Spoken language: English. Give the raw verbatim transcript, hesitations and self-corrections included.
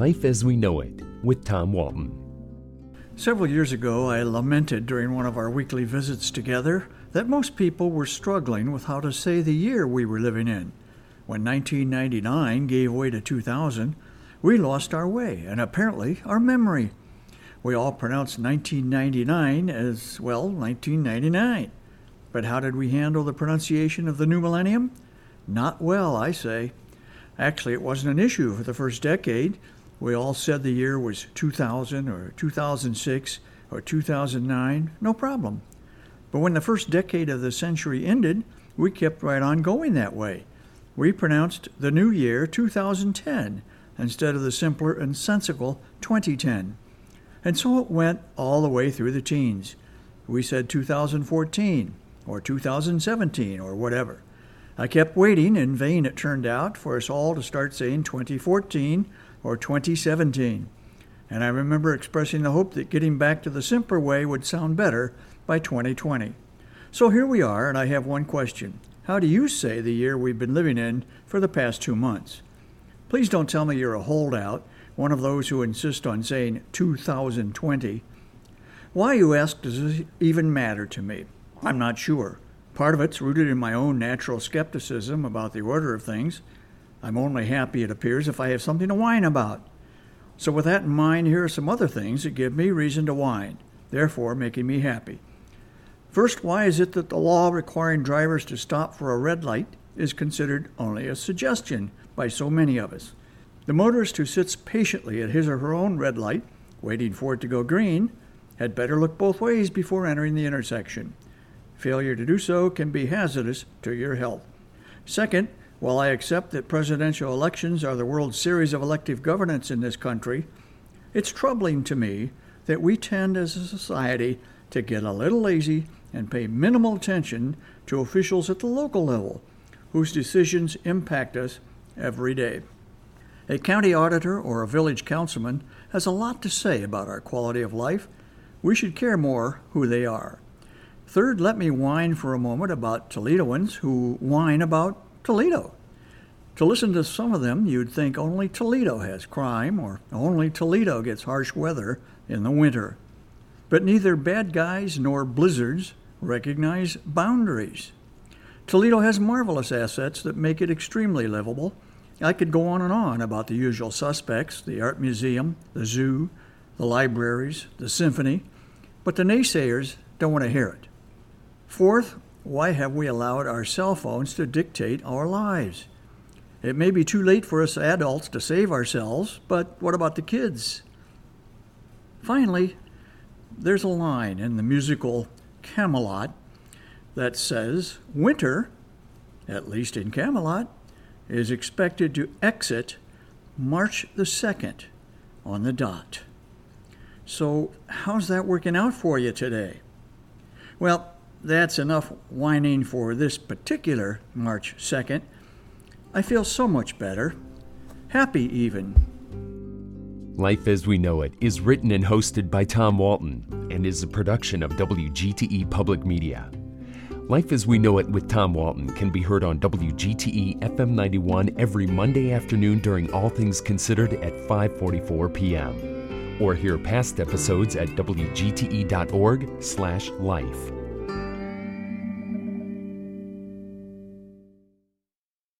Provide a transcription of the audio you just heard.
Life as We Know It with Tom Walton. Several years ago, I lamented during one of our weekly visits together that most people were struggling with how to say the year we were living in. When nineteen ninety-nine gave way to two thousand, we lost our way and apparently our memory. We all pronounced nineteen ninety-nine as, well, nineteen ninety-nine. But how did we handle the pronunciation of the new millennium? Not well, I say. Actually, it wasn't an issue for the first decade. We all said the year was two thousand or two thousand six or two thousand nine, no problem. But when the first decade of the century ended, we kept right on going that way. We pronounced the new year two thousand ten instead of the simpler and sensible twenty ten. And so it went all the way through the teens. We said two thousand fourteen or two thousand seventeen or whatever. I kept waiting, in vain it turned out, for us all to start saying twenty fourteen or twenty seventeen. And I remember expressing the hope that getting back to the simpler way would sound better by twenty twenty. So here we are, and I have one question. How do you say the year we've been living in for the past two months? Please don't tell me you're a holdout, one of those who insist on saying two thousand twenty. Why, you ask, does this even matter to me? I'm not sure. Part of it's rooted in my own natural skepticism about the order of things. I'm only happy, it appears, if I have something to whine about. So with that in mind, here are some other things that give me reason to whine, therefore making me happy. First, why is it that the law requiring drivers to stop for a red light is considered only a suggestion by so many of us? The motorist who sits patiently at his or her own red light, waiting for it to go green, had better look both ways before entering the intersection. Failure to do so can be hazardous to your health. Second, while I accept that presidential elections are the world's series of elective governance in this country, it's troubling to me that we tend as a society to get a little lazy and pay minimal attention to officials at the local level, whose decisions impact us every day. A county auditor or a village councilman has a lot to say about our quality of life. We should care more who they are. Third, let me whine for a moment about Toledoans who whine about Toledo. To listen to some of them, you'd think only Toledo has crime or only Toledo gets harsh weather in the winter. But neither bad guys nor blizzards recognize boundaries. Toledo has marvelous assets that make it extremely livable. I could go on and on about the usual suspects, the art museum, the zoo, the libraries, the symphony, but the naysayers don't want to hear it. Fourth, why have we allowed our cell phones to dictate our lives? It may be too late for us adults to save ourselves, but what about the kids? Finally, there's a line in the musical Camelot that says, winter, at least in Camelot, is expected to exit March the second on the dot. So how's that working out for you today? Well, that's enough whining for this particular March second. I feel so much better, happy even. Life as We Know It is written and hosted by Tom Walton and is a production of W G T E Public Media. Life as We Know It with Tom Walton can be heard on W G T E F M ninety-one every Monday afternoon during All Things Considered at five forty-four p.m. or hear past episodes at W G T E dot org slash life.